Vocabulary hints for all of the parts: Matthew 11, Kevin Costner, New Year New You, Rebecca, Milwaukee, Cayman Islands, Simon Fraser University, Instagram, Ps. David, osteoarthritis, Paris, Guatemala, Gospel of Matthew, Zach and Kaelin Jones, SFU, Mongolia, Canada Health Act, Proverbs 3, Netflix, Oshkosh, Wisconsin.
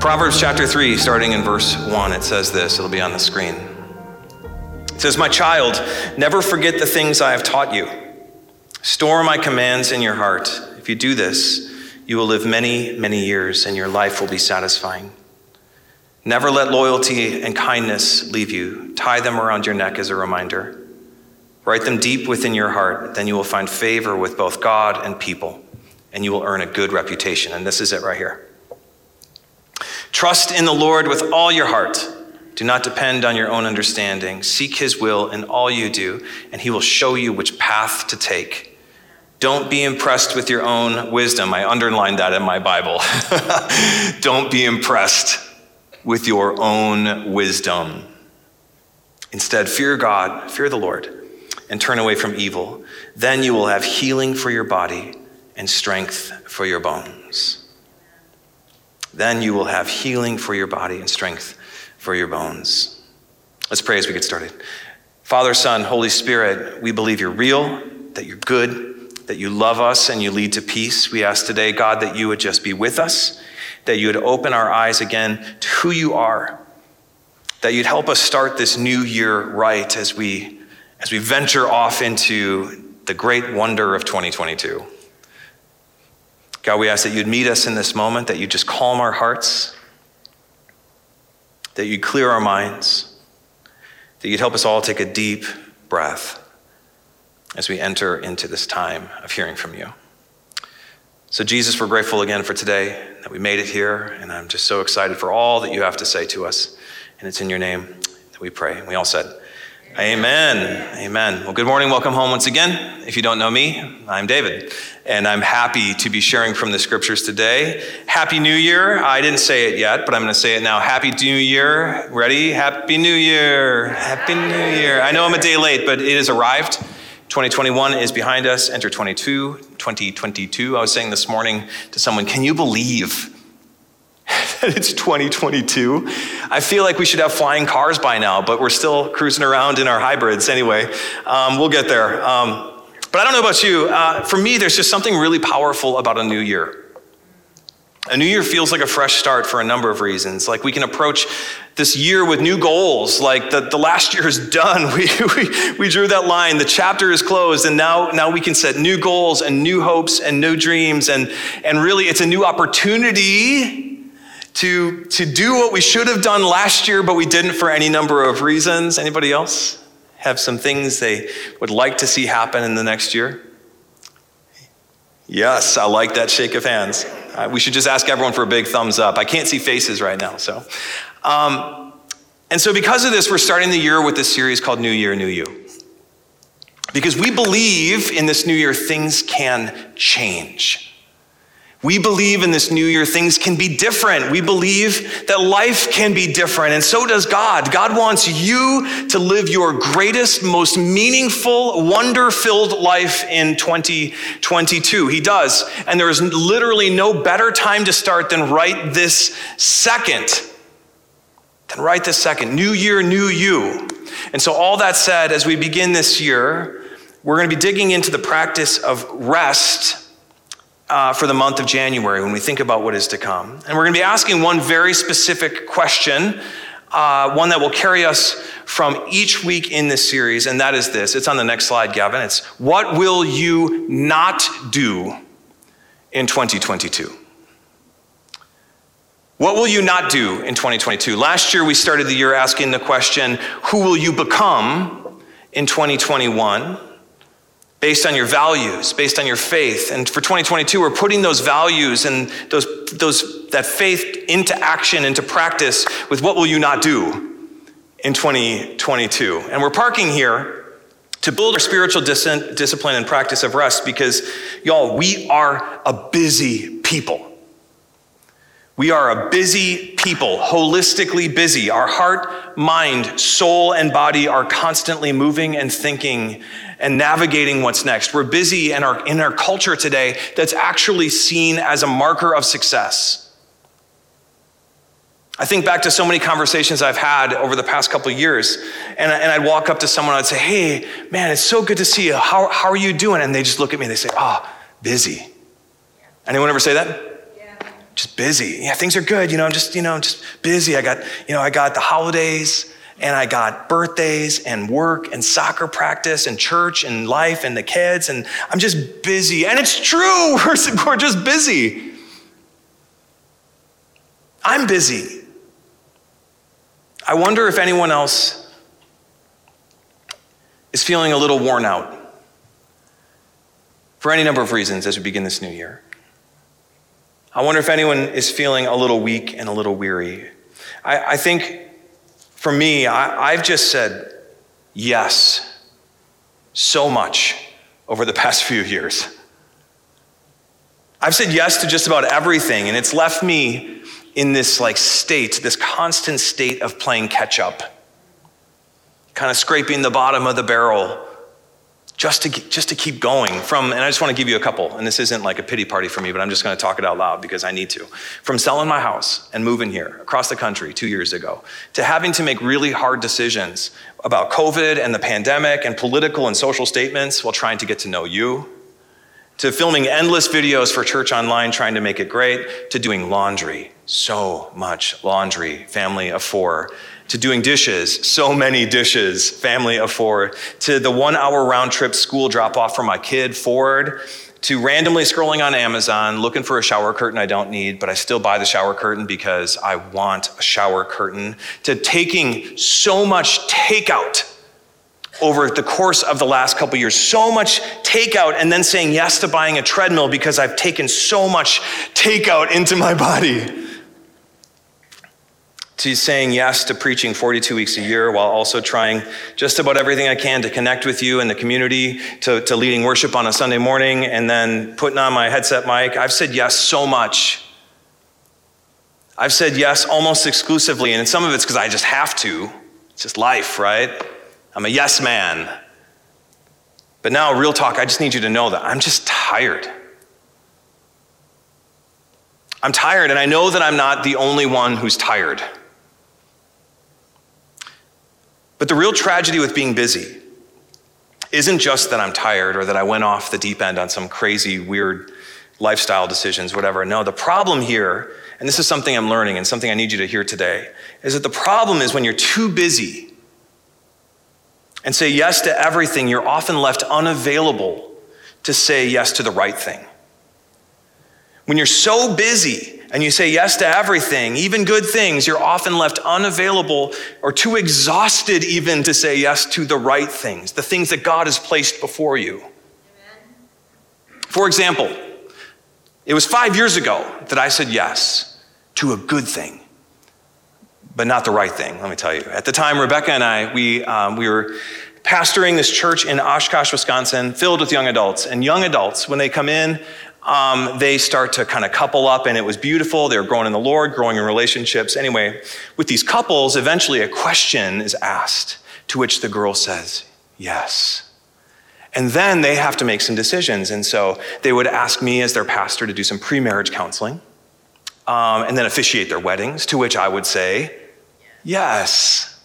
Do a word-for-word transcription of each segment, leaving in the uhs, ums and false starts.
Proverbs chapter three, starting in verse one, it says this. It'll be on the screen. It says, "My child, never forget the things I have taught you. Store my commands in your heart. If you do this, you will live many, many years, and your life will be satisfying. Never let loyalty and kindness leave you. Tie them around your neck as a reminder. Write them deep within your heart. Then you will find favor with both God and people, and you will earn a good reputation." And this is it right here. "Trust in the Lord with all your heart. Do not depend on your own understanding. Seek his will in all you do, and he will show you which path to take. Don't be impressed with your own wisdom." I underlined that in my Bible. Don't be impressed with your own wisdom. "Instead, fear God, fear the Lord, and turn away from evil. Then you will have healing for your body and strength for your bones." Then you will have healing for your body and strength for your bones. Let's pray as we get started. Father, Son, Holy Spirit, we believe you're real, that you're good, that you love us and you lead to peace. We ask today, God, that you would just be with us, that you would open our eyes again to who you are, that you'd help us start this new year right as we as we venture off into the great wonder of twenty twenty-two. God, we ask that you'd meet us in this moment, that you'd just calm our hearts, that you'd clear our minds, that you'd help us all take a deep breath as we enter into this time of hearing from you. So Jesus, we're grateful again for today that we made it here, and I'm just so excited for all that you have to say to us. And it's in your name that we pray. And we all said, amen. Amen. Amen. Well, good morning. Welcome home once again. If you don't know me, I'm David, and I'm happy to be sharing from the scriptures today. Happy New Year. I didn't say it yet, but I'm going to say it now. Happy New Year. Ready? Happy New Year. Happy New Year. I know I'm a day late, but it has arrived. twenty twenty-one is behind us. Enter twenty-two, twenty twenty-two. I was saying this morning to someone, can you believe that it's twenty twenty-two? I feel like we should have flying cars by now, but we're still cruising around in our hybrids anyway. Um, we'll get there. Um, but I don't know about you. Uh, for me, there's just something really powerful about a new year. A new year feels like a fresh start for a number of reasons. Like we can approach this year with new goals. Like the, the last year is done. We, we we drew that line. The chapter is closed, and now now we can set new goals and new hopes and new dreams. And and really, it's a new opportunity to to do what we should have done last year, but we didn't for any number of reasons. Anybody else have some things they would like to see happen in the next year? Yes, I like that shake of hands. Uh, we should just ask everyone for a big thumbs up. I can't see faces right now, so. Um, and so because of this, we're starting the year with this series called New Year, New You. Because we believe in this new year, things can change. We believe in this new year, things can be different. We believe that life can be different, and so does God. God wants you to live your greatest, most meaningful, wonder-filled life in twenty twenty-two. He does, and there is literally no better time to start than right this second. Than right this second. New year, new you. And so all that said, as we begin this year, we're going to be digging into the practice of rest Uh, for the month of January when we think about what is to come. And we're going to be asking one very specific question, uh, one that will carry us from each week in this series, and that is this. It's on the next slide, Gavin. It's, what will you not do in twenty twenty-two? What will you not do in twenty twenty-two? Last year, we started the year asking the question, who will you become in twenty twenty-one? Based on your values, based on your faith. And for twenty twenty-two, we're putting those values and those those that faith into action, into practice with what will you not do in twenty twenty-two. And we're parking here to build our spiritual dis- discipline and practice of rest because, y'all, we are a busy people. We are a busy people, holistically busy. Our heart, mind, soul, and body are constantly moving and thinking and navigating what's next. We're busy in our, in our culture today that's actually seen as a marker of success. I think back to so many conversations I've had over the past couple of years, and, I, and I'd walk up to someone, I'd say, hey, man, it's so good to see you. How, how are you doing? And they just look at me and they say, ah, oh, busy. Anyone ever say that? just busy. Yeah, things are good. You know, I'm just, you know, I'm just busy. I got, you know, I got the holidays and I got birthdays and work and soccer practice and church and life and the kids. And I'm just busy. And it's true. We're, we're just busy. I'm busy. I wonder if anyone else is feeling a little worn out for any number of reasons as we begin this new year. I wonder if anyone is feeling a little weak and a little weary. I, I think for me, I, I've just said yes so much over the past few years. I've said yes to just about everything, and it's left me in this like state, this constant state of playing catch up, kind of scraping the bottom of the barrel just to just to keep going from, and I just want to give you a couple, and this isn't like a pity party for me, but I'm just going to talk it out loud because I need to. From selling my house and moving here across the country two years ago to having to make really hard decisions about COVID and the pandemic and political and social statements while trying to get to know you, to filming endless videos for church online trying to make it great, to doing laundry, so much laundry, family of four, to doing dishes, so many dishes, family of four, to the one hour round trip school drop off for my kid, Ford, to randomly scrolling on Amazon, looking for a shower curtain I don't need, but I still buy the shower curtain because I want a shower curtain, to taking so much takeout over the course of the last couple years, so much takeout, and then saying yes to buying a treadmill because I've taken so much takeout into my body. To saying yes to preaching forty-two weeks a year while also trying just about everything I can to connect with you and the community, to, to leading worship on a Sunday morning and then putting on my headset mic. I've said yes so much. I've said yes almost exclusively, and some of it's because I just have to. It's just life, right? I'm a yes man. But now, real talk, I just need you to know that I'm just tired. I'm tired, and I know that I'm not the only one who's tired. But the real tragedy with being busy isn't just that I'm tired or that I went off the deep end on some crazy, weird lifestyle decisions, whatever. No, the problem here, and this is something I'm learning and something I need you to hear today, is that the problem is when you're too busy and say yes to everything, you're often left unavailable to say yes to the right thing. When you're so busy, and you say yes to everything, even good things, you're often left unavailable or too exhausted even to say yes to the right things, the things that God has placed before you. Amen. For example, it was five years ago that I said yes to a good thing, but not the right thing, let me tell you. At the time, Rebecca and I, we um, we were pastoring this church in Oshkosh, Wisconsin, filled with young adults. And young adults, when they come in, Um, they start to kind of couple up, and it was beautiful. They were growing in the Lord, growing in relationships. Anyway, with these couples, eventually a question is asked, to which the girl says, yes. And then they have to make some decisions. And so they would ask me as their pastor to do some pre-marriage counseling, um, and then officiate their weddings, to which I would say, yes.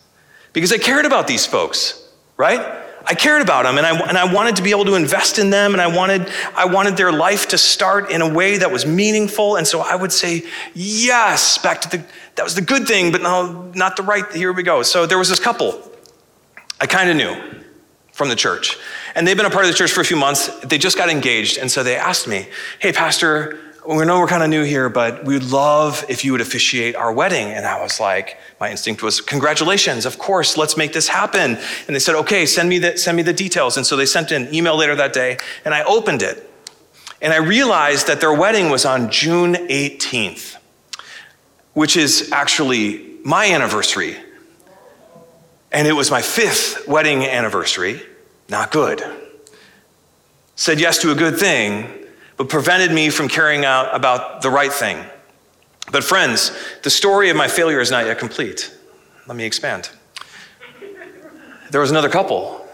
Because I cared about these folks, right? I cared about them, and I, and I wanted to be able to invest in them, and I wanted, I wanted their life to start in a way that was meaningful, and so I would say, yes, back to the, that was the good thing, but no, not the right, here we go. So there was this couple I kind of knew from the church, and they've been a part of the church for a few months. They just got engaged, and so they asked me, hey, Pastor, we know we're kind of new here, but we would love if you would officiate our wedding. And I was like, my instinct was, congratulations, of course, let's make this happen. And they said, okay, send me the, send me the details. And so they sent an email later that day, and I opened it. And I realized that their wedding was on June eighteenth, which is actually my anniversary. And it was my fifth wedding anniversary. Not good. Said yes to a good thing, but prevented me from carrying out about the right thing. But friends, the story of my failure is not yet complete. Let me expand. There was another couple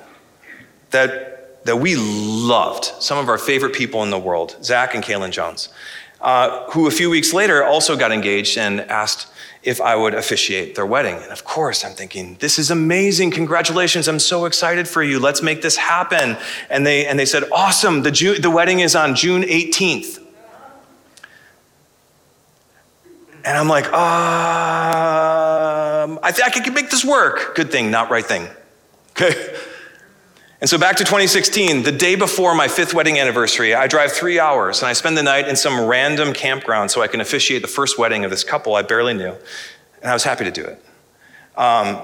that, that we loved, some of our favorite people in the world, Zach and Kaelin Jones, uh, who a few weeks later also got engaged and asked if I would officiate their wedding. And of course, I'm thinking, this is amazing. Congratulations. I'm so excited for you. Let's make this happen. And they and they said, awesome. The Ju- the wedding is on June eighteenth. And I'm like, um, I think I can make this work. Good thing, not right thing. Okay. And so back to twenty sixteen, the day before my fifth wedding anniversary, I drive three hours and I spend the night in some random campground so I can officiate the first wedding of this couple I barely knew. And I was happy to do it. Um,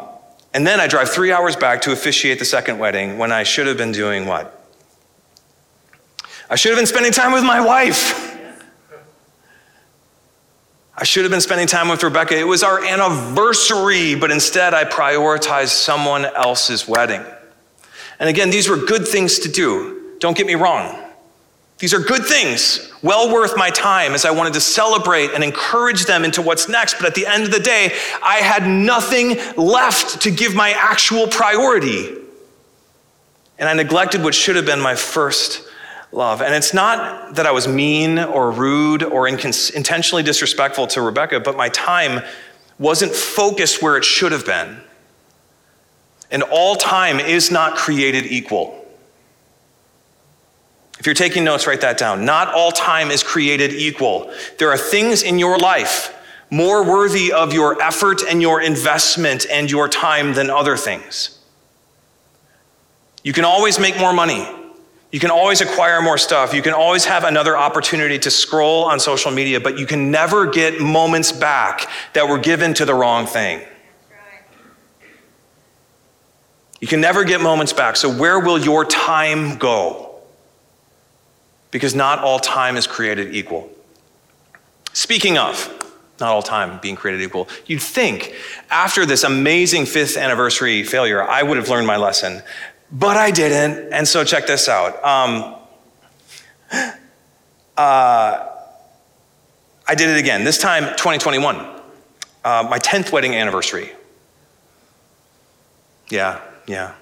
and then I drive three hours back to officiate the second wedding when I should have been doing what? I should have been spending time with my wife. I should have been spending time with Rebecca. It was our anniversary, but instead I prioritized someone else's wedding. And again, these were good things to do. Don't get me wrong. These are good things, well worth my time, as I wanted to celebrate and encourage them into what's next. But at the end of the day, I had nothing left to give my actual priority. And I neglected what should have been my first love. And it's not that I was mean or rude or incons- intentionally disrespectful to Rebecca, but my time wasn't focused where it should have been. And all time is not created equal. If you're taking notes, write that down. Not all time is created equal. There are things in your life more worthy of your effort and your investment and your time than other things. You can always make more money. You can always acquire more stuff. You can always have another opportunity to scroll on social media, but you can never get moments back that were given to the wrong thing. You can never get moments back. So where will your time go? Because not all time is created equal. Speaking of not all time being created equal, you'd think after this amazing fifth anniversary failure, I would have learned my lesson. But I didn't, and so check this out. Um, uh, I did it again, this time twenty twenty-one, uh, my tenth wedding anniversary. Yeah, yeah.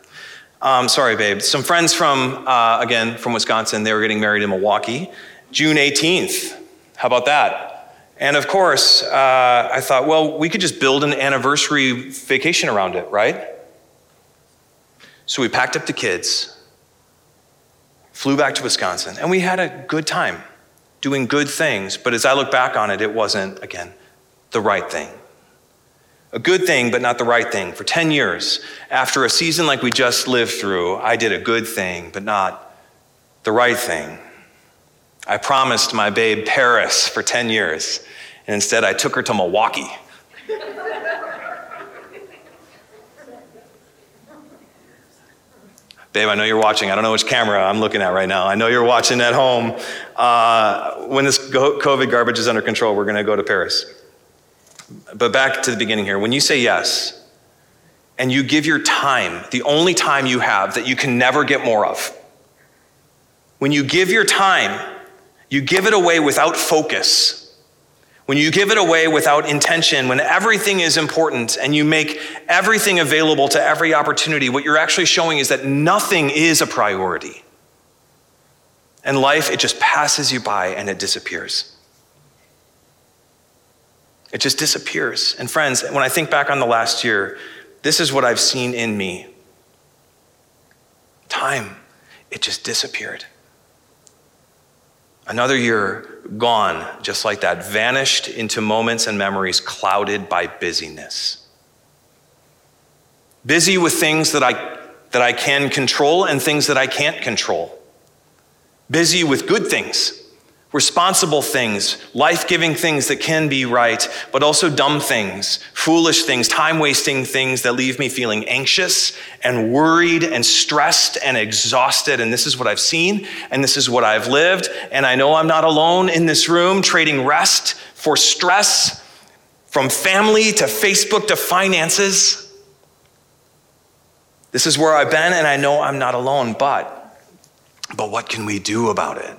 Um, sorry, babe. Some friends from, uh, again, from Wisconsin, they were getting married in Milwaukee, June eighteenth. How about that? And of course, uh, I thought, well, we could just build an anniversary vacation around it, right? So we packed up the kids, flew back to Wisconsin, and we had a good time doing good things. But as I look back on it, it wasn't, again, the right thing. A good thing, but not the right thing. For ten years, after a season like we just lived through, I did a good thing, but not the right thing. I promised my babe Paris for ten years, and instead I took her to Milwaukee. Babe, I know you're watching. I don't know which camera I'm looking at right now. I know you're watching at home. Uh, when this COVID garbage is under control, we're going to go to Paris. But back to the beginning here. When you say yes, and you give your time, the only time you have that you can never get more of, when you give your time, you give it away without focus. When you give it away without intention, when everything is important and you make everything available to every opportunity, what you're actually showing is that nothing is a priority. And life, it just passes you by and it disappears. It just disappears. And friends, when I think back on the last year, this is what I've seen in me. Time, it just disappeared. Another year gone, just like that, vanished into moments and memories clouded by busyness. Busy with things that I, that I can control and things that I can't control. Busy with good things, responsible things, life-giving things that can be right, but also dumb things, foolish things, time-wasting things that leave me feeling anxious and worried and stressed and exhausted. And this is what I've seen, and this is what I've lived. And I know I'm not alone in this room, trading rest for stress, from family to Facebook to finances. This is where I've been, and I know I'm not alone, but but what can we do about it?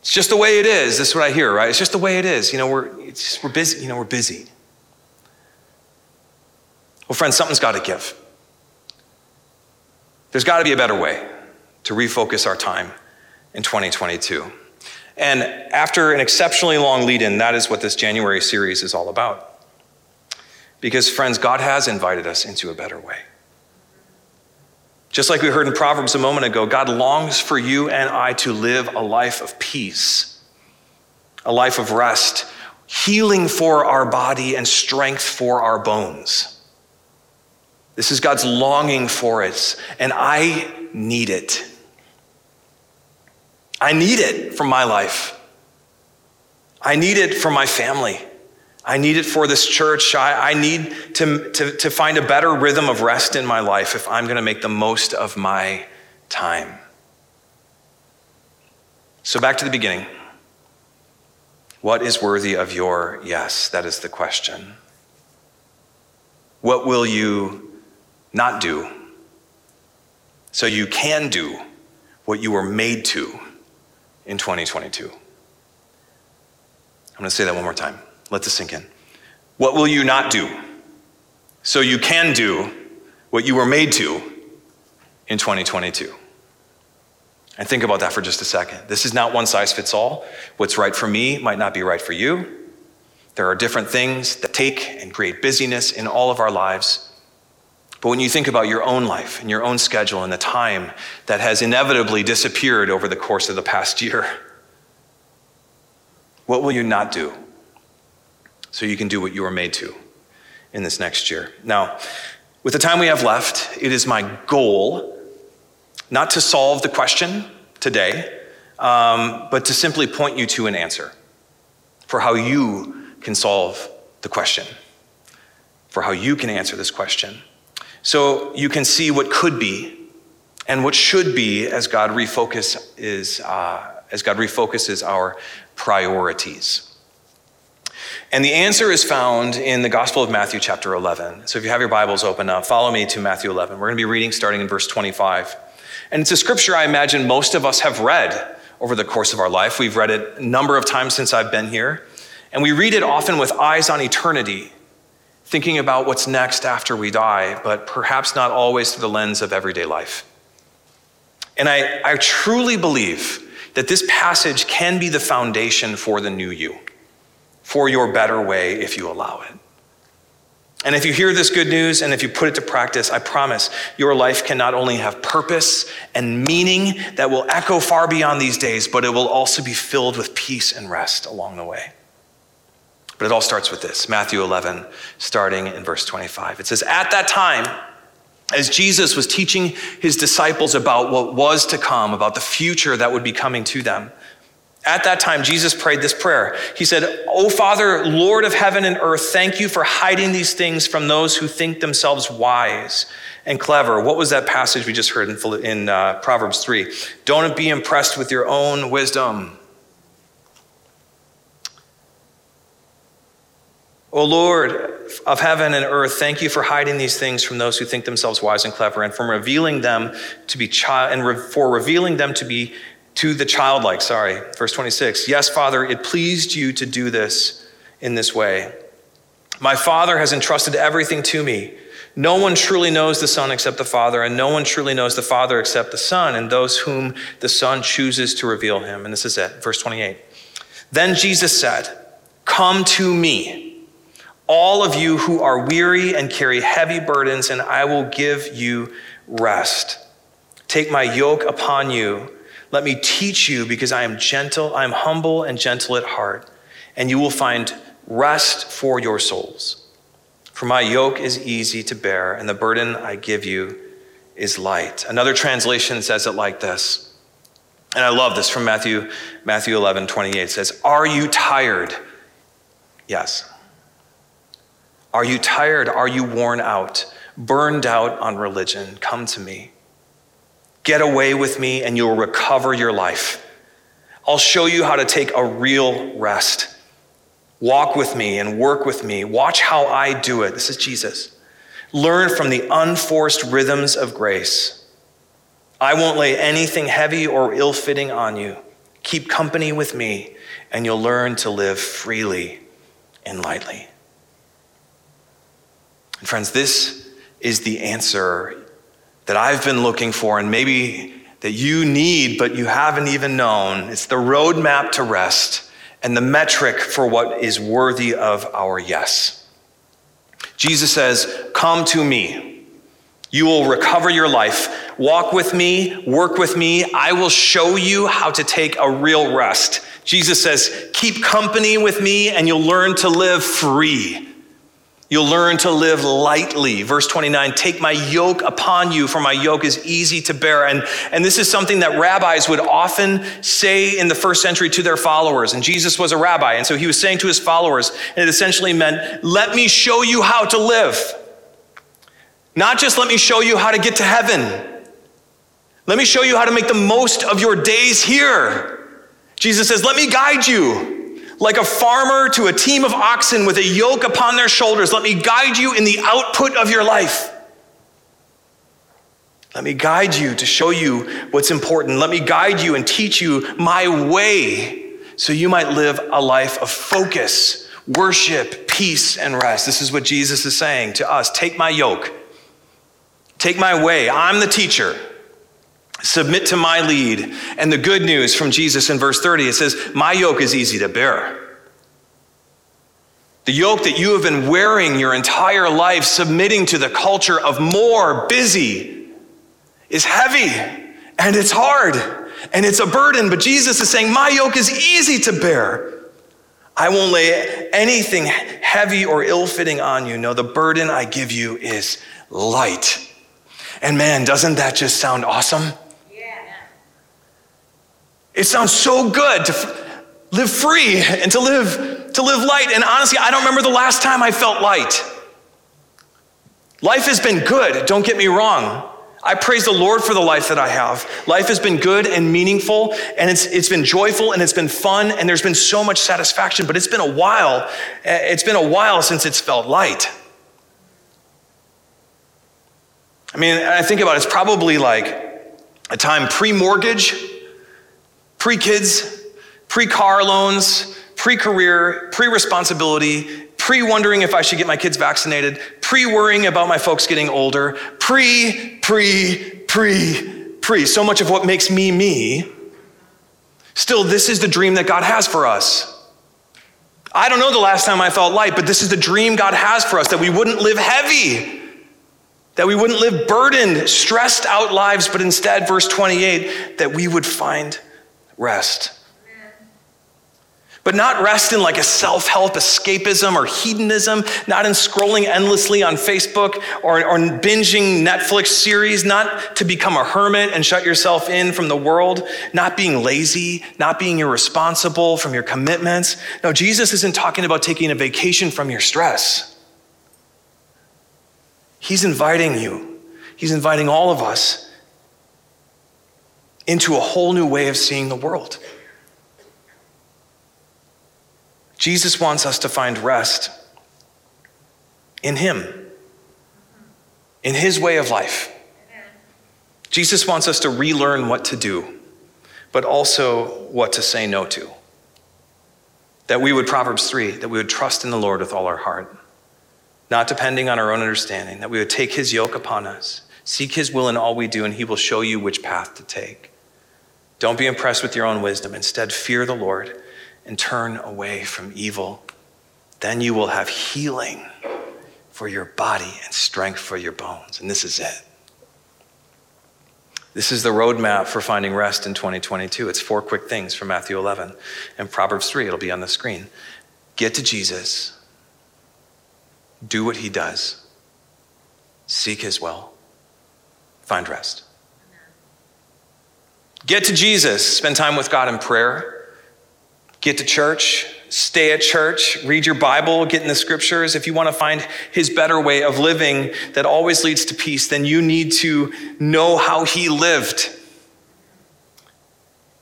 It's just the way it is. That's what I hear, right? It's just the way it is. You know, we're it's just, we're busy. You know, we're busy. Well, friends, something's got to give. There's got to be a better way to refocus our time in twenty twenty-two. And after an exceptionally long lead-in, that is what this January series is all about. Because, friends, God has invited us into a better way. Just like we heard in Proverbs a moment ago, God longs for you and I to live a life of peace, a life of rest, healing for our body and strength for our bones. This is God's longing for us, and I need it. I need it for my life. I need it for my family. I need it for this church. I, I need to, to, to find a better rhythm of rest in my life if I'm gonna make the most of my time. So back to the beginning. What is worthy of your yes? That is the question. What will you not do so you can do what you were made to in twenty twenty-two? I'm gonna say that one more time. Let this sink in. What will you not do so you can do what you were made to in twenty twenty-two? And think about that for just a second. This is not one size fits all. What's right for me might not be right for you. There are different things that take and create busyness in all of our lives. But when you think about your own life and your own schedule and the time that has inevitably disappeared over the course of the past year, what will you not do so you can do what you were made to in this next year? Now, with the time we have left, it is my goal not to solve the question today, um, but to simply point you to an answer for how you can solve the question, for how you can answer this question. So you can see what could be and what should be as God refocus is, uh, as God refocuses our priorities. And the answer is found in the Gospel of Matthew chapter eleven. So if you have your Bibles open up, follow me to Matthew eleven. We're gonna be reading starting in verse twenty-five. And it's a scripture I imagine most of us have read over the course of our life. We've read it a number of times since I've been here. And we read it often with eyes on eternity, thinking about what's next after we die, but perhaps not always through the lens of everyday life. And I, I truly believe that this passage can be the foundation for the new you, for your better way if you allow it. And if you hear this good news and if you put it to practice, I promise your life can not only have purpose and meaning that will echo far beyond these days, but it will also be filled with peace and rest along the way. But it all starts with this, Matthew eleven, starting in verse twenty-five. It says, at that time, as Jesus was teaching his disciples about what was to come, about the future that would be coming to them, at that time, Jesus prayed this prayer. He said, O Father, Lord of heaven and earth, thank you for hiding these things from those who think themselves wise and clever. What was that passage we just heard in, in uh, Proverbs three? Don't be impressed with your own wisdom. O Lord of heaven and earth, thank you for hiding these things from those who think themselves wise and clever, and from revealing them to be child, and re- for revealing them to be to the childlike, sorry, verse twenty-six. Yes, Father, it pleased you to do this in this way. My Father has entrusted everything to me. No one truly knows the Son except the Father, and no one truly knows the Father except the Son and those whom the Son chooses to reveal him. And this is it, verse twenty-eight. Then Jesus said, come to me, all of you who are weary and carry heavy burdens, and I will give you rest. Take my yoke upon you. Let me teach you, because I am gentle, I am humble and gentle at heart, and you will find rest for your souls. For my yoke is easy to bear, and the burden I give you is light. Another translation says it like this, and I love this from Matthew, Matthew eleven, twenty-eight. It says, are you tired? Yes. Are you tired? Are you worn out, burned out on religion? Come to me. Get away with me and you'll recover your life. I'll show you how to take a real rest. Walk with me and work with me. Watch how I do it. This is Jesus. Learn from the unforced rhythms of grace. I won't lay anything heavy or ill-fitting on you. Keep company with me and you'll learn to live freely and lightly. And friends, this is the answer that I've been looking for, and maybe that you need, but you haven't even known. It's the roadmap to rest and the metric for what is worthy of our yes. Jesus says, come to me. You will recover your life. Walk with me, work with me. I will show you how to take a real rest. Jesus says, keep company with me and you'll learn to live free. You'll learn to live lightly. Verse twenty-nine, take my yoke upon you, for my yoke is easy to bear. And, and this is something that rabbis would often say in the first century to their followers. And Jesus was a rabbi. And so he was saying to his followers, and it essentially meant, let me show you how to live. Not just let me show you how to get to heaven. Let me show you how to make the most of your days here. Jesus says, let me guide you. Like a farmer to a team of oxen with a yoke upon their shoulders, let me guide you in the output of your life. Let me guide you to show you what's important. Let me guide you and teach you my way so you might live a life of focus, worship, peace, and rest. This is what Jesus is saying to us. Take my yoke. Take my way. I'm the teacher. Submit to my lead. And the good news from Jesus in verse thirty, it says, my yoke is easy to bear. The yoke that you have been wearing your entire life, submitting to the culture of more busy, is heavy and it's hard and it's a burden. But Jesus is saying, my yoke is easy to bear. I won't lay anything heavy or ill-fitting on you. No, the burden I give you is light. And man, doesn't that just sound awesome? It sounds so good to f- live free and to live, to live light. And honestly, I don't remember the last time I felt light. Life has been good, don't get me wrong. I praise the Lord for the life that I have. Life has been good and meaningful, and it's it's been joyful and it's been fun, and there's been so much satisfaction, but it's been a while. It's been a while since it's felt light. I mean, I think about it, it's probably like a time pre-mortgage, pre-kids, pre-car loans, pre-career, pre-responsibility, pre-wondering if I should get my kids vaccinated, pre-worrying about my folks getting older, pre, pre, pre, pre. So much of what makes me, me. Still, this is the dream that God has for us. I don't know the last time I felt light, but this is the dream God has for us, that we wouldn't live heavy, that we wouldn't live burdened, stressed out lives, but instead, verse twenty-eight, that we would find rest. But not rest in like a self-help escapism or hedonism, not in scrolling endlessly on Facebook or, or binging Netflix series, not to become a hermit and shut yourself in from the world, not being lazy, not being irresponsible from your commitments. No, Jesus isn't talking about taking a vacation from your stress. He's inviting you, he's inviting all of us into a whole new way of seeing the world. Jesus wants us to find rest in him, in his way of life. Jesus wants us to relearn what to do, but also what to say no to. That we would, Proverbs three, that we would trust in the Lord with all our heart, not depending on our own understanding, that we would take his yoke upon us, seek his will in all we do, and he will show you which path to take. Don't be impressed with your own wisdom. Instead, fear the Lord and turn away from evil. Then you will have healing for your body and strength for your bones. And this is it. This is the roadmap for finding rest in twenty twenty-two. It's four quick things from Matthew eleven and Proverbs three. It'll be on the screen. Get to Jesus. Do what he does. Seek his will. Find rest. Get to Jesus. Spend time with God in prayer. Get to church, stay at church, read your Bible, get in the scriptures. If you want to find his better way of living that always leads to peace, then you need to know how he lived.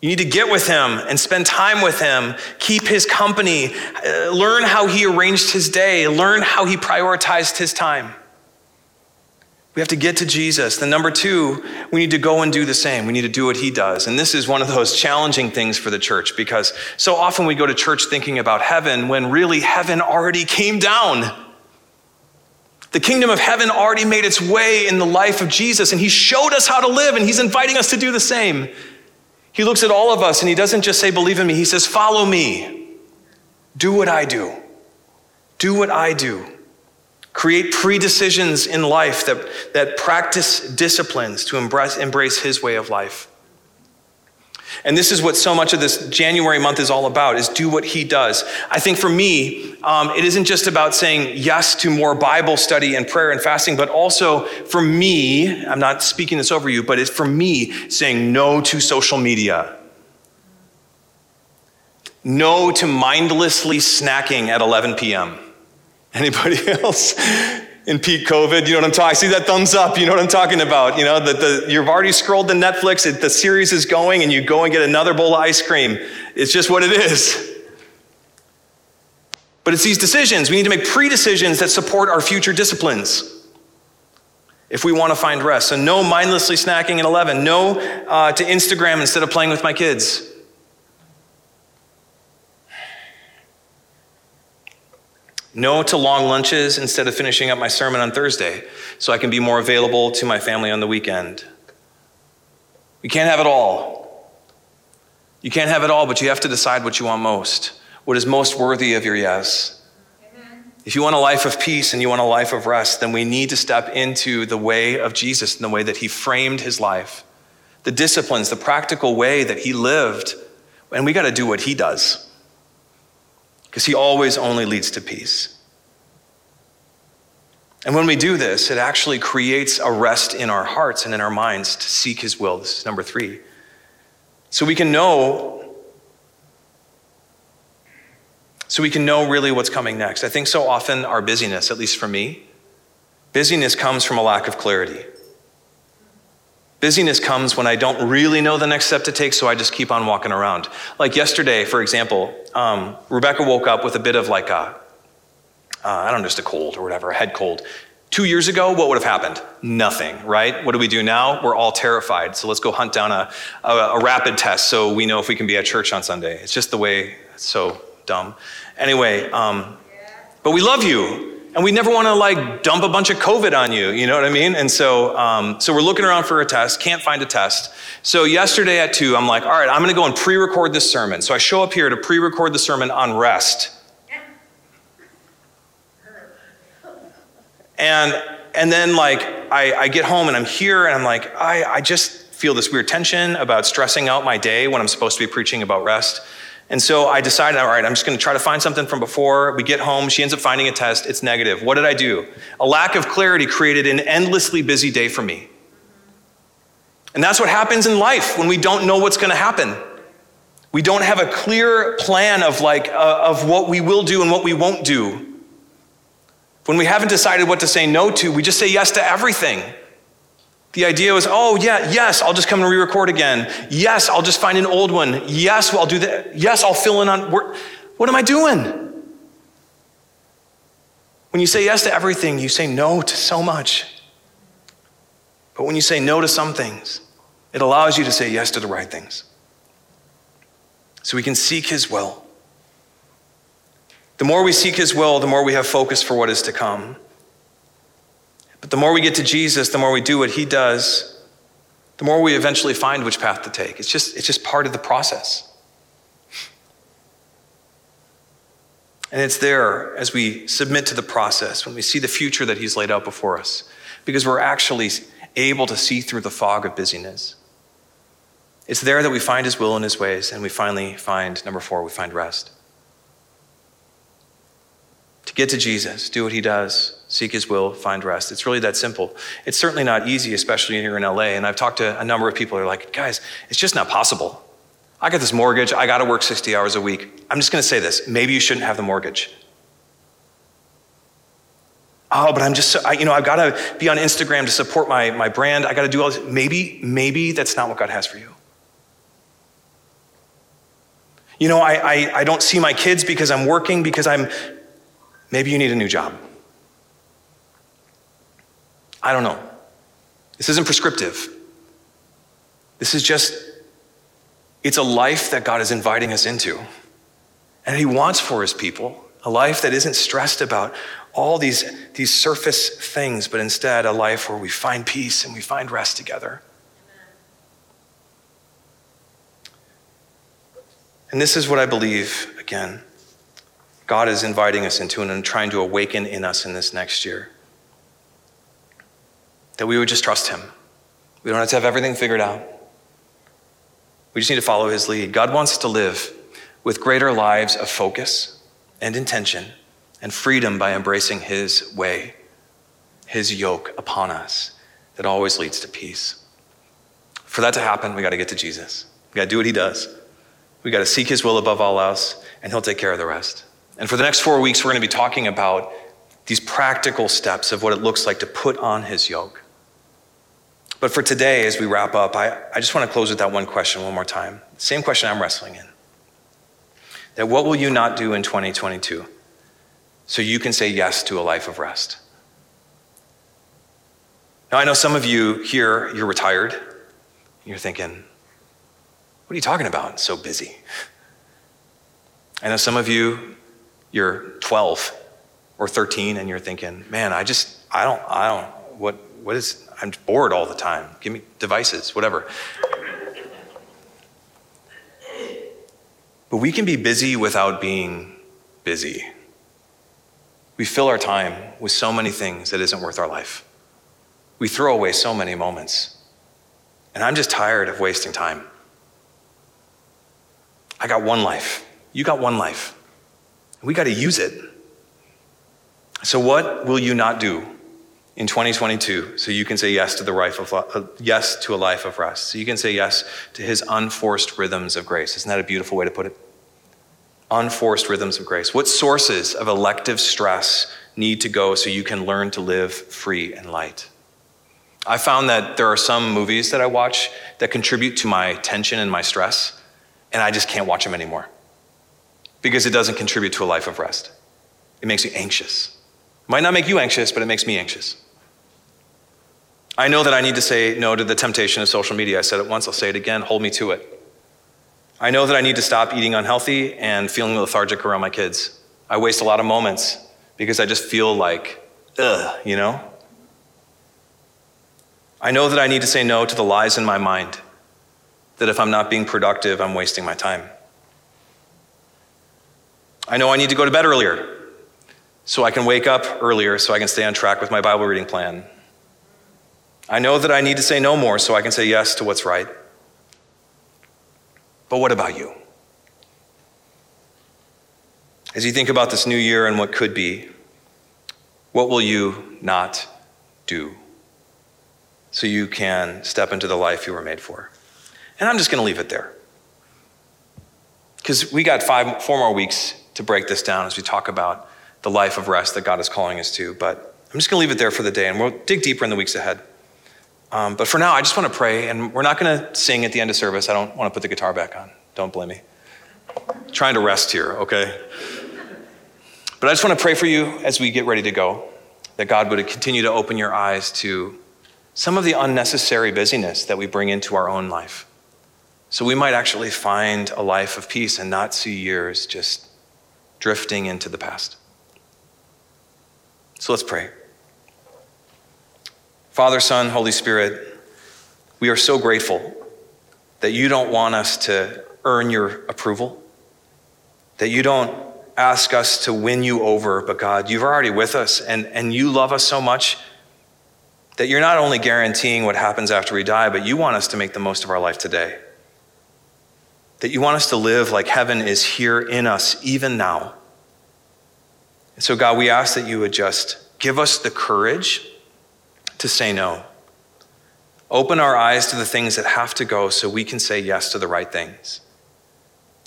You need to get with him and spend time with him, keep his company, learn how he arranged his day, learn how he prioritized his time. We have to get to Jesus. Then number two, we need to go and do the same. We need to do what he does. And this is one of those challenging things for the church, because so often we go to church thinking about heaven when really heaven already came down. The kingdom of heaven already made its way in the life of Jesus, and he showed us how to live, and he's inviting us to do the same. He looks at all of us and he doesn't just say, believe in me. He says, follow me. Do what I do. Do what I do. Create pre-decisions in life that, that practice disciplines to embrace, embrace his way of life. And this is what so much of this January month is all about, is do what he does. I think for me, um, it isn't just about saying yes to more Bible study and prayer and fasting, but also for me, I'm not speaking this over you, but it's for me saying no to social media. No to mindlessly snacking at eleven p.m. Anybody else? In peak COVID, you know what I'm talking, I see that thumbs up, you know what I'm talking about, you know, that the, you've already scrolled the Netflix, it, the series is going and you go and get another bowl of ice cream. It's just what it is. But it's these decisions. We need to make pre-decisions that support our future disciplines if we want to find rest. So no mindlessly snacking at eleven, no uh, to Instagram instead of playing with my kids. No to long lunches instead of finishing up my sermon on Thursday so I can be more available to my family on the weekend. We can't have it all. You can't have it all, but you have to decide what you want most, what is most worthy of your yes. Amen. If you want a life of peace and you want a life of rest, then we need to step into the way of Jesus and the way that he framed his life, the disciplines, the practical way that he lived, and we got to do what he does. Because he always only leads to peace. And when we do this, it actually creates a rest in our hearts and in our minds to seek his will. This is number three. So we can know, so we can know really what's coming next. I think so often our busyness, at least for me, busyness comes from a lack of clarity. Busyness comes when I don't really know the next step to take, so I just keep on walking around. Like yesterday, for example, um, Rebecca woke up with a bit of like a, uh, I don't know, just a cold or whatever, a head cold. Two years ago, what would have happened? Nothing, right? What do we do now? We're all terrified. So let's go hunt down a, a, a rapid test so we know if we can be at church on Sunday. It's just the way, it's so dumb. Anyway, um, but we love you. And we never want to like dump a bunch of COVID on you, you know what I mean? And so um, so we're looking around for a test, can't find a test. So yesterday at two, I'm like, all right, I'm gonna go and pre-record this sermon. So I show up here to pre-record the sermon on rest. And and then like, I, I get home and I'm here and I'm like, I, I just feel this weird tension about stressing out my day when I'm supposed to be preaching about rest. And so I decided, all right, I'm just gonna try to find something from before. We get home, she ends up finding a test, it's negative. What did I do? A lack of clarity created an endlessly busy day for me. And that's what happens in life when we don't know what's gonna happen. We don't have a clear plan of like, uh, of what we will do and what we won't do. When we haven't decided what to say no to, we just say yes to everything. The idea was, oh yeah, yes, I'll just come and re-record again. Yes, I'll just find an old one. Yes, I'll do that. Yes, I'll fill in on, what am I doing? When you say yes to everything, you say no to so much. But when you say no to some things, it allows you to say yes to the right things. So we can seek his will. The more we seek his will, the more we have focus for what is to come. But the more we get to Jesus, the more we do what he does, the more we eventually find which path to take. It's just, it's just part of the process. And it's there as we submit to the process, when we see the future that he's laid out before us, because we're actually able to see through the fog of busyness. It's there that we find his will and his ways, and we finally find, number four, we find rest. To get to Jesus, do what he does. Seek his will, find rest. It's really that simple. It's certainly not easy, especially here in L A. And I've talked to a number of people who are like, guys, it's just not possible. I got this mortgage. I got to work sixty hours a week. I'm just going to say this. Maybe you shouldn't have the mortgage. Oh, but I'm just, so, I, you know, I've got to be on Instagram to support my, my brand. I got to do all this. Maybe, maybe that's not what God has for you. You know, I, I, I don't see my kids because I'm working, because I'm, maybe you need a new job. I don't know. This isn't prescriptive. This is just, it's a life that God is inviting us into. And he wants for his people a life that isn't stressed about all these, these surface things, but instead a life where we find peace and we find rest together. And this is what I believe, again, God is inviting us into and trying to awaken in us in this next year. That we would just trust him. We don't have to have everything figured out. We just need to follow his lead. God wants us to live with greater lives of focus and intention and freedom by embracing his way, his yoke upon us that always leads to peace. For that to happen, we got to get to Jesus. We got to do what he does. We got to seek his will above all else, and he'll take care of the rest. And for the next four weeks, we're going to be talking about these practical steps of what it looks like to put on his yoke. But for today, as we wrap up, I, I just want to close with that one question one more time. Same question I'm wrestling in. That what will you not do in twenty twenty-two so you can say yes to a life of rest? Now, I know some of you here, you're retired. You're thinking, what are you talking about? It's so busy. I know some of you, you're twelve or thirteen, and you're thinking, man, I just, I don't, I don't, what, what is, I'm bored all the time. Give me devices, whatever. But we can be busy without being busy. We fill our time with so many things that isn't worth our life. We throw away so many moments. And I'm just tired of wasting time. I got one life. You got one life. We got to use it. So what will you not do in twenty twenty-two so you can say yes to the life of uh, yes to a life of rest? So you can say yes to his unforced rhythms of grace. Isn't that a beautiful way to put it? Unforced rhythms of grace. What sources of elective stress need to go so you can learn to live free and light? I found that there are some movies that I watch that contribute to my tension and my stress, and I just can't watch them anymore because it doesn't contribute to a life of rest. It makes me anxious. It might not make you anxious, but it makes me anxious. I know that I need to say no to the temptation of social media. I said it once, I'll say it again, hold me to it. I know that I need to stop eating unhealthy and feeling lethargic around my kids. I waste a lot of moments because I just feel like, ugh, you know? I know that I need to say no to the lies in my mind, that if I'm not being productive, I'm wasting my time. I know I need to go to bed earlier so I can wake up earlier so I can stay on track with my Bible reading plan. I know that I need to say no more so I can say yes to what's right. But what about you? As you think about this new year and what could be, what will you not do so you can step into the life you were made for? And I'm just going to leave it there, because we got five, four more weeks to break this down as we talk about the life of rest that God is calling us to. But I'm just going to leave it there for the day, and we'll dig deeper in the weeks ahead. Um, but for now, I just want to pray, and we're not going to sing at the end of service. I don't want to put the guitar back on. Don't blame me. I'm trying to rest here, okay? But I just want to pray for you as we get ready to go, that God would continue to open your eyes to some of the unnecessary busyness that we bring into our own life. So we might actually find a life of peace and not see years just drifting into the past. So let's pray. Father, Son, Holy Spirit, we are so grateful that you don't want us to earn your approval, that you don't ask us to win you over, but God, you've already with us, and, and you love us so much that you're not only guaranteeing what happens after we die, but you want us to make the most of our life today. That you want us to live like heaven is here in us, even now. And so, God, we ask that you would just give us the courage to say no. Open our eyes to the things that have to go so we can say yes to the right things.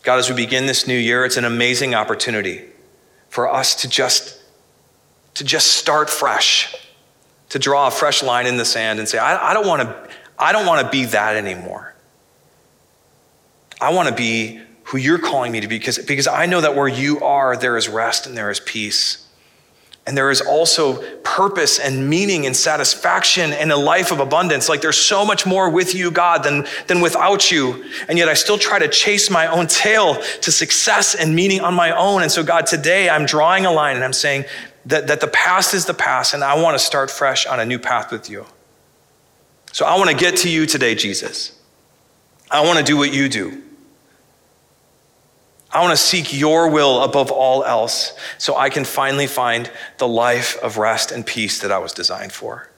God, as we begin this new year, it's an amazing opportunity for us to just, to just start fresh, to draw a fresh line in the sand and say, I, I don't want to, I don't want to be that anymore. I want to be who you're calling me to be, because, because I know that where you are, there is rest and there is peace. And there is also purpose and meaning and satisfaction and a life of abundance. Like, there's so much more with you, God, than, than without you. And yet I still try to chase my own tail to success and meaning on my own. And so, God, today I'm drawing a line and I'm saying that, that the past is the past, and I want to start fresh on a new path with you. So I want to get to you today, Jesus. I want to do what you do. I want to seek your will above all else so I can finally find the life of rest and peace that I was designed for.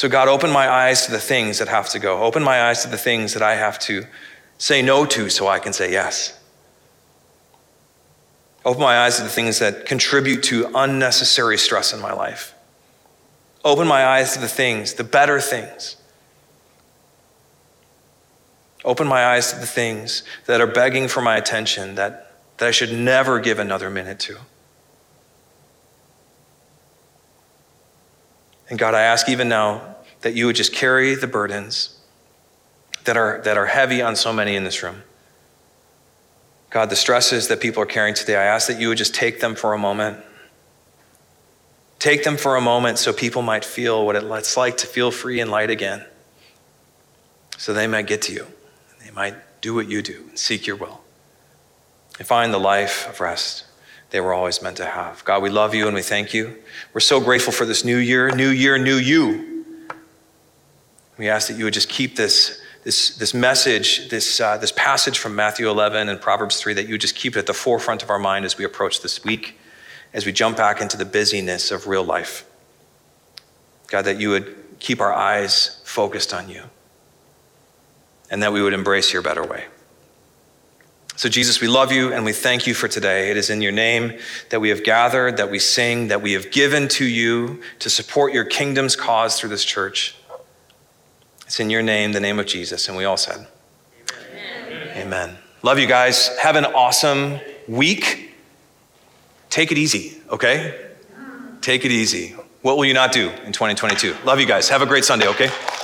So God, open my eyes to the things that have to go. Open my eyes to the things that I have to say no to so I can say yes. Open my eyes to the things that contribute to unnecessary stress in my life. Open my eyes to the things, the better things. Open my eyes to the things that are begging for my attention that, that I should never give another minute to. And God, I ask even now that you would just carry the burdens that are, that are heavy on so many in this room. God, the stresses that people are carrying today, I ask that you would just take them for a moment. Take them for a moment so people might feel what it's like to feel free and light again. So they might get to you. They might do what you do and seek your will. And find the life of rest they were always meant to have. God, we love you and we thank you. We're so grateful for this new year, new year, new you. We ask that you would just keep this This, this message, this uh, this passage from Matthew eleven and Proverbs three, that you just keep it at the forefront of our mind as we approach this week, as we jump back into the busyness of real life. God, that you would keep our eyes focused on you and that we would embrace your better way. So Jesus, we love you and we thank you for today. It is in your name that we have gathered, that we sing, that we have given to you to support your kingdom's cause through this church. It's in your name, the name of Jesus. And we all said, amen. Amen. Amen. Love you guys. Have an awesome week. Take it easy, okay? Take it easy. What will you not do in twenty twenty-two? Love you guys. Have a great Sunday, okay?